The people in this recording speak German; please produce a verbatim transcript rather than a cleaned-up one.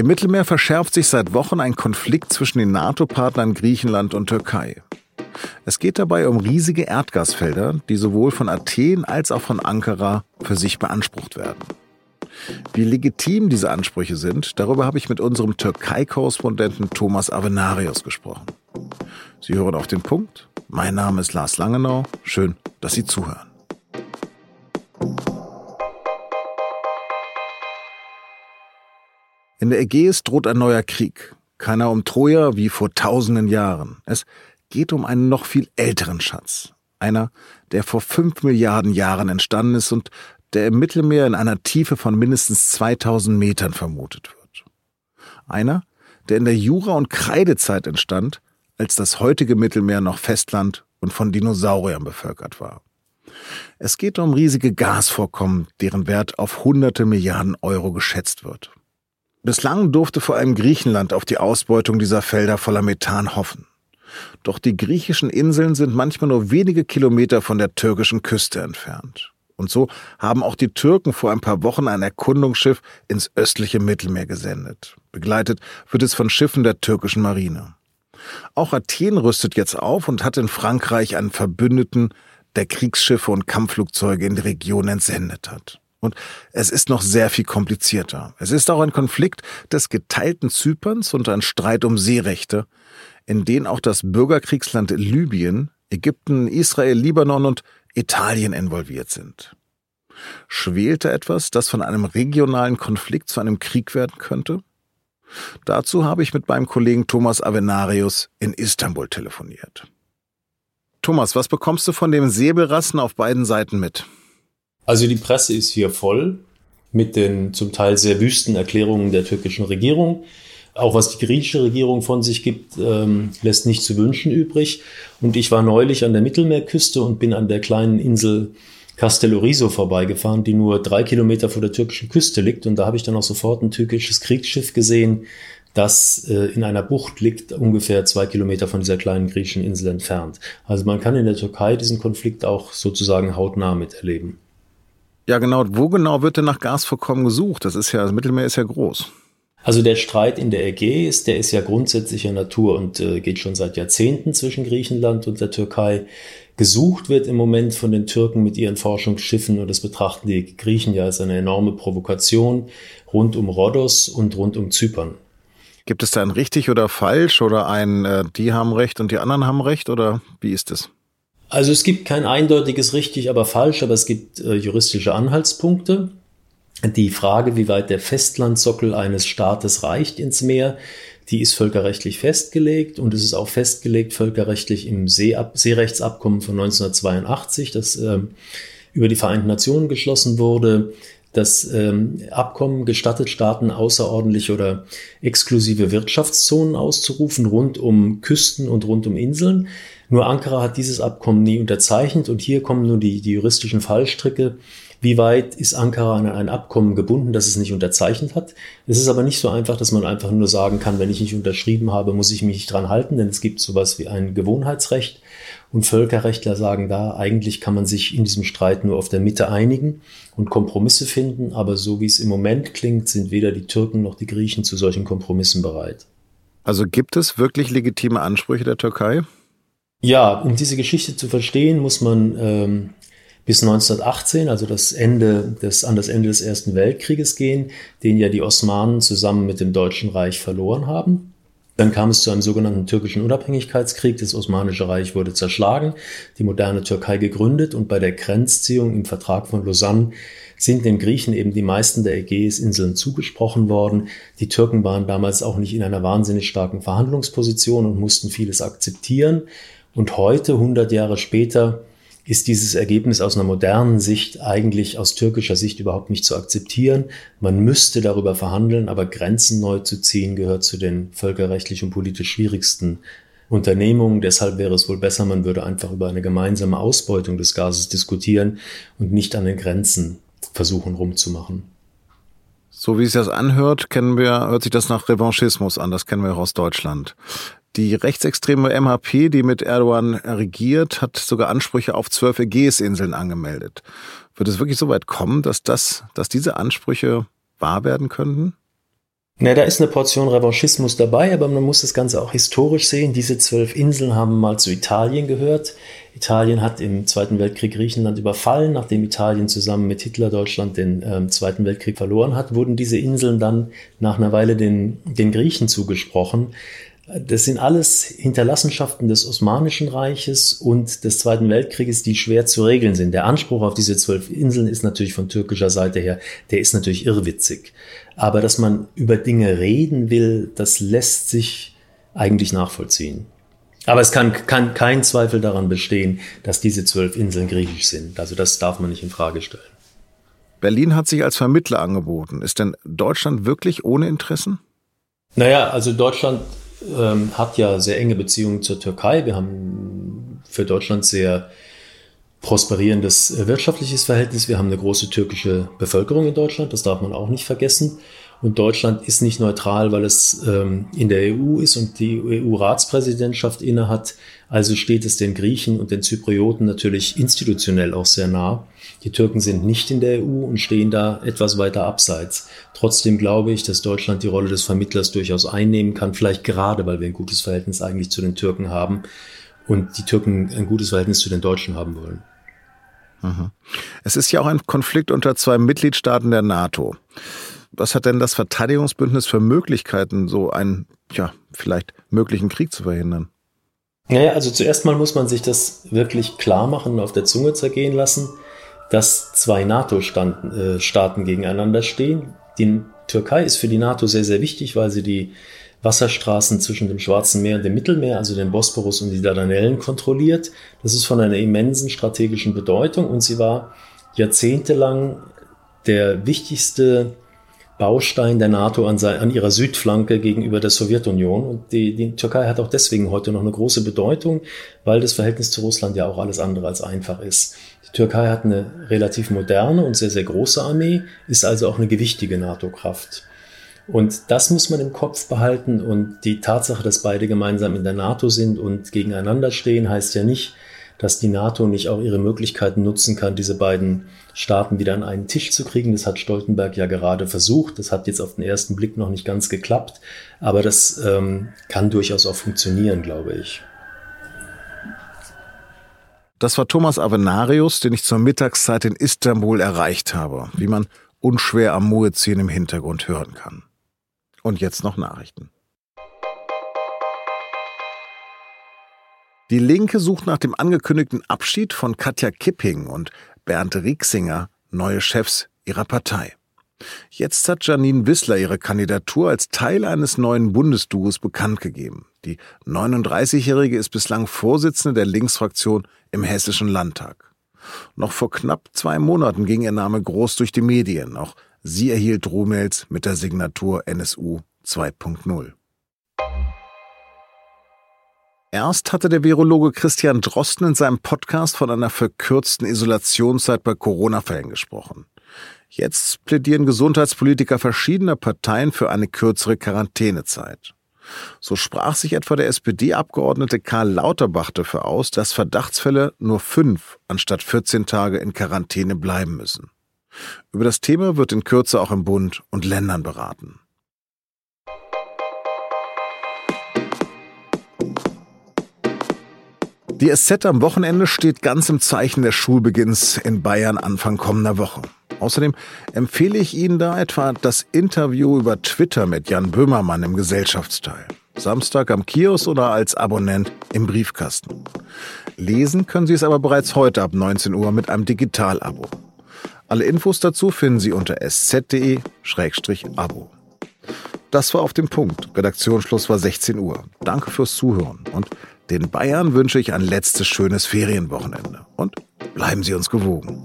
Im Mittelmeer verschärft sich seit Wochen ein Konflikt zwischen den NATO-Partnern Griechenland und Türkei. Es geht dabei um riesige Erdgasfelder, die sowohl von Athen als auch von Ankara für sich beansprucht werden. Wie legitim diese Ansprüche sind, darüber habe ich mit unserem Türkei-Korrespondenten Thomas Avenarius gesprochen. Sie hören auf den Punkt. Mein Name ist Lars Langenau. Schön, dass Sie zuhören. In der Ägäis droht ein neuer Krieg. Keiner um Troja wie vor tausenden Jahren. Es geht um einen noch viel älteren Schatz. Einer, der vor fünf Milliarden Jahren entstanden ist und der im Mittelmeer in einer Tiefe von mindestens zweitausend Metern vermutet wird. Einer, der in der Jura- und Kreidezeit entstand, als das heutige Mittelmeer noch Festland und von Dinosauriern bevölkert war. Es geht um riesige Gasvorkommen, deren Wert auf hunderte Milliarden Euro geschätzt wird. Bislang durfte vor allem Griechenland auf die Ausbeutung dieser Felder voller Methan hoffen. Doch die griechischen Inseln sind manchmal nur wenige Kilometer von der türkischen Küste entfernt. Und so haben auch die Türken vor ein paar Wochen ein Erkundungsschiff ins östliche Mittelmeer gesendet. Begleitet wird es von Schiffen der türkischen Marine. Auch Athen rüstet jetzt auf und hat in Frankreich einen Verbündeten, der Kriegsschiffe und Kampfflugzeuge in die Region entsendet hat. Und es ist noch sehr viel komplizierter. Es ist auch ein Konflikt des geteilten Zyperns und ein Streit um Seerechte, in denen auch das Bürgerkriegsland Libyen, Ägypten, Israel, Libanon und Italien involviert sind. Schwelte etwas, das von einem regionalen Konflikt zu einem Krieg werden könnte? Dazu habe ich mit meinem Kollegen Thomas Avenarius in Istanbul telefoniert. Thomas, was bekommst du von dem Säbelrassen auf beiden Seiten mit? Also die Presse ist hier voll mit den zum Teil sehr wüsten Erklärungen der türkischen Regierung. Auch was die griechische Regierung von sich gibt, ähm, lässt nicht zu wünschen übrig. Und ich war neulich an der Mittelmeerküste und bin an der kleinen Insel Kastellorizo vorbeigefahren, die nur drei Kilometer vor der türkischen Küste liegt. Und da habe ich dann auch sofort ein türkisches Kriegsschiff gesehen, das äh, in einer Bucht liegt, ungefähr zwei Kilometer von dieser kleinen griechischen Insel entfernt. Also man kann in der Türkei diesen Konflikt auch sozusagen hautnah miterleben. Ja genau, wo genau wird denn nach Gasvorkommen gesucht? Das ist ja, das Mittelmeer ist ja groß. Also der Streit in der Ägäis, der ist ja grundsätzlicher Natur und äh, geht schon seit Jahrzehnten zwischen Griechenland und der Türkei. Gesucht wird im Moment von den Türken mit ihren Forschungsschiffen, und das betrachten die Griechen ja als eine enorme Provokation, rund um Rhodos und rund um Zypern. Gibt es da ein richtig oder falsch oder ein äh, die haben Recht und die anderen haben Recht, oder wie ist es? Also es gibt kein eindeutiges richtig, aber falsch, aber es gibt äh, juristische Anhaltspunkte. Die Frage, wie weit der Festlandsockel eines Staates reicht ins Meer, die ist völkerrechtlich festgelegt, und es ist auch festgelegt völkerrechtlich im Seeab- Seerechtsabkommen von neunzehnhundertzweiundachtzig, das ähm, über die Vereinten Nationen geschlossen wurde. Das ähm, Abkommen gestattet Staaten, außerordentliche oder exklusive Wirtschaftszonen auszurufen, rund um Küsten und rund um Inseln. Nur Ankara hat dieses Abkommen nie unterzeichnet, und hier kommen nun die, die juristischen Fallstricke. Wie weit ist Ankara an ein Abkommen gebunden, das es nicht unterzeichnet hat? Es ist aber nicht so einfach, dass man einfach nur sagen kann, wenn ich nicht unterschrieben habe, muss ich mich nicht dran halten, denn es gibt sowas wie ein Gewohnheitsrecht. Und Völkerrechtler sagen da, eigentlich kann man sich in diesem Streit nur auf der Mitte einigen und Kompromisse finden. Aber so wie es im Moment klingt, sind weder die Türken noch die Griechen zu solchen Kompromissen bereit. Also gibt es wirklich legitime Ansprüche der Türkei? Ja, um diese Geschichte zu verstehen, muss man ähm, bis neunzehnhundertachtzehn, also das Ende des, an das Ende des Ersten Weltkrieges gehen, den ja die Osmanen zusammen mit dem Deutschen Reich verloren haben. Dann kam es zu einem sogenannten türkischen Unabhängigkeitskrieg. Das Osmanische Reich wurde zerschlagen, die moderne Türkei gegründet, und bei der Grenzziehung im Vertrag von Lausanne sind den Griechen eben die meisten der Ägäisinseln zugesprochen worden. Die Türken waren damals auch nicht in einer wahnsinnig starken Verhandlungsposition und mussten vieles akzeptieren. Und heute, hundert Jahre später, ist dieses Ergebnis aus einer modernen Sicht eigentlich aus türkischer Sicht überhaupt nicht zu akzeptieren. Man müsste darüber verhandeln, aber Grenzen neu zu ziehen gehört zu den völkerrechtlich und politisch schwierigsten Unternehmungen. Deshalb wäre es wohl besser, man würde einfach über eine gemeinsame Ausbeutung des Gases diskutieren und nicht an den Grenzen versuchen rumzumachen. So wie es das anhört, kennen wir, hört sich das nach Revanchismus an. Das kennen wir auch aus Deutschland. Die rechtsextreme M H P, die mit Erdogan regiert, hat sogar Ansprüche auf zwölf Ägäisinseln angemeldet. Wird es wirklich so weit kommen, dass das, dass diese Ansprüche wahr werden könnten? Na, da ist eine Portion Revanchismus dabei, aber man muss das Ganze auch historisch sehen. Diese zwölf Inseln haben mal zu Italien gehört. Italien hat im Zweiten Weltkrieg Griechenland überfallen. Nachdem Italien zusammen mit Hitler-Deutschland den äh, Zweiten Weltkrieg verloren hat, wurden diese Inseln dann nach einer Weile den, den Griechen zugesprochen. Das sind alles Hinterlassenschaften des Osmanischen Reiches und des Zweiten Weltkrieges, die schwer zu regeln sind. Der Anspruch auf diese zwölf Inseln ist natürlich von türkischer Seite her, der ist natürlich irrwitzig. Aber dass man über Dinge reden will, das lässt sich eigentlich nachvollziehen. Aber es kann, kann kein Zweifel daran bestehen, dass diese zwölf Inseln griechisch sind. Also das darf man nicht in Frage stellen. Berlin hat sich als Vermittler angeboten. Ist denn Deutschland wirklich ohne Interessen? Naja, also Deutschland hat ja sehr enge Beziehungen zur Türkei. Wir haben für Deutschland sehr prosperierendes wirtschaftliches Verhältnis. Wir haben eine große türkische Bevölkerung in Deutschland, das darf man auch nicht vergessen. Und Deutschland ist nicht neutral, weil es ähm, in der E U ist und die E U-Ratspräsidentschaft innehat. Also steht es den Griechen und den Zyprioten natürlich institutionell auch sehr nah. Die Türken sind nicht in der E U und stehen da etwas weiter abseits. Trotzdem glaube ich, dass Deutschland die Rolle des Vermittlers durchaus einnehmen kann, vielleicht gerade, weil wir ein gutes Verhältnis eigentlich zu den Türken haben und die Türken ein gutes Verhältnis zu den Deutschen haben wollen. Es ist ja auch ein Konflikt unter zwei Mitgliedstaaten der NATO. Was hat denn das Verteidigungsbündnis für Möglichkeiten, so einen, ja, vielleicht möglichen Krieg zu verhindern? Naja, also zuerst mal muss man sich das wirklich klar machen und auf der Zunge zergehen lassen, dass zwei NATO-Staaten äh, gegeneinander stehen. Die Türkei ist für die NATO sehr, sehr wichtig, weil sie die Wasserstraßen zwischen dem Schwarzen Meer und dem Mittelmeer, also den Bosporus und die Dardanellen, kontrolliert. Das ist von einer immensen strategischen Bedeutung und sie war jahrzehntelang der wichtigste Baustein der NATO an, an ihrer Südflanke gegenüber der Sowjetunion. Und die, die Türkei hat auch deswegen heute noch eine große Bedeutung, weil das Verhältnis zu Russland ja auch alles andere als einfach ist. Die Türkei hat eine relativ moderne und sehr, sehr große Armee, ist also auch eine gewichtige NATO-Kraft. Und das muss man im Kopf behalten. Und die Tatsache, dass beide gemeinsam in der NATO sind und gegeneinander stehen, heißt ja nicht, dass die NATO nicht auch ihre Möglichkeiten nutzen kann, diese beiden Staaten wieder an einen Tisch zu kriegen. Das hat Stoltenberg ja gerade versucht. Das hat jetzt auf den ersten Blick noch nicht ganz geklappt. Aber das ähm, kann durchaus auch funktionieren, glaube ich. Das war Thomas Avenarius, den ich zur Mittagszeit in Istanbul erreicht habe, wie man unschwer am Muezzin im Hintergrund hören kann. Und jetzt noch Nachrichten. Die Linke sucht nach dem angekündigten Abschied von Katja Kipping und Bernd Riexinger neue Chefs ihrer Partei. Jetzt hat Janine Wissler ihre Kandidatur als Teil eines neuen Bundesduos bekannt gegeben. Die neununddreißigjährige ist bislang Vorsitzende der Linksfraktion im Hessischen Landtag. Noch vor knapp zwei Monaten ging ihr Name groß durch die Medien. Auch sie erhielt Drohmails mit der Signatur N S U zwei Punkt null. Erst hatte der Virologe Christian Drosten in seinem Podcast von einer verkürzten Isolationszeit bei Corona-Fällen gesprochen. Jetzt plädieren Gesundheitspolitiker verschiedener Parteien für eine kürzere Quarantänezeit. So sprach sich etwa der S P D-Abgeordnete Karl Lauterbach dafür aus, dass Verdachtsfälle nur fünf anstatt vierzehn Tage in Quarantäne bleiben müssen. Über das Thema wird in Kürze auch im Bund und Ländern beraten. Die S Z am Wochenende steht ganz im Zeichen des Schulbeginns in Bayern Anfang kommender Woche. Außerdem empfehle ich Ihnen da etwa das Interview über Twitter mit Jan Böhmermann im Gesellschaftsteil. Samstag am Kiosk oder als Abonnent im Briefkasten. Lesen können Sie es aber bereits heute ab neunzehn Uhr mit einem Digital-Abo. Alle Infos dazu finden Sie unter s z punkt d e schrägstrich abo. Das war auf den Punkt. Redaktionsschluss war sechzehn Uhr. Danke fürs Zuhören und den Bayern wünsche ich ein letztes schönes Ferienwochenende. Und bleiben Sie uns gewogen.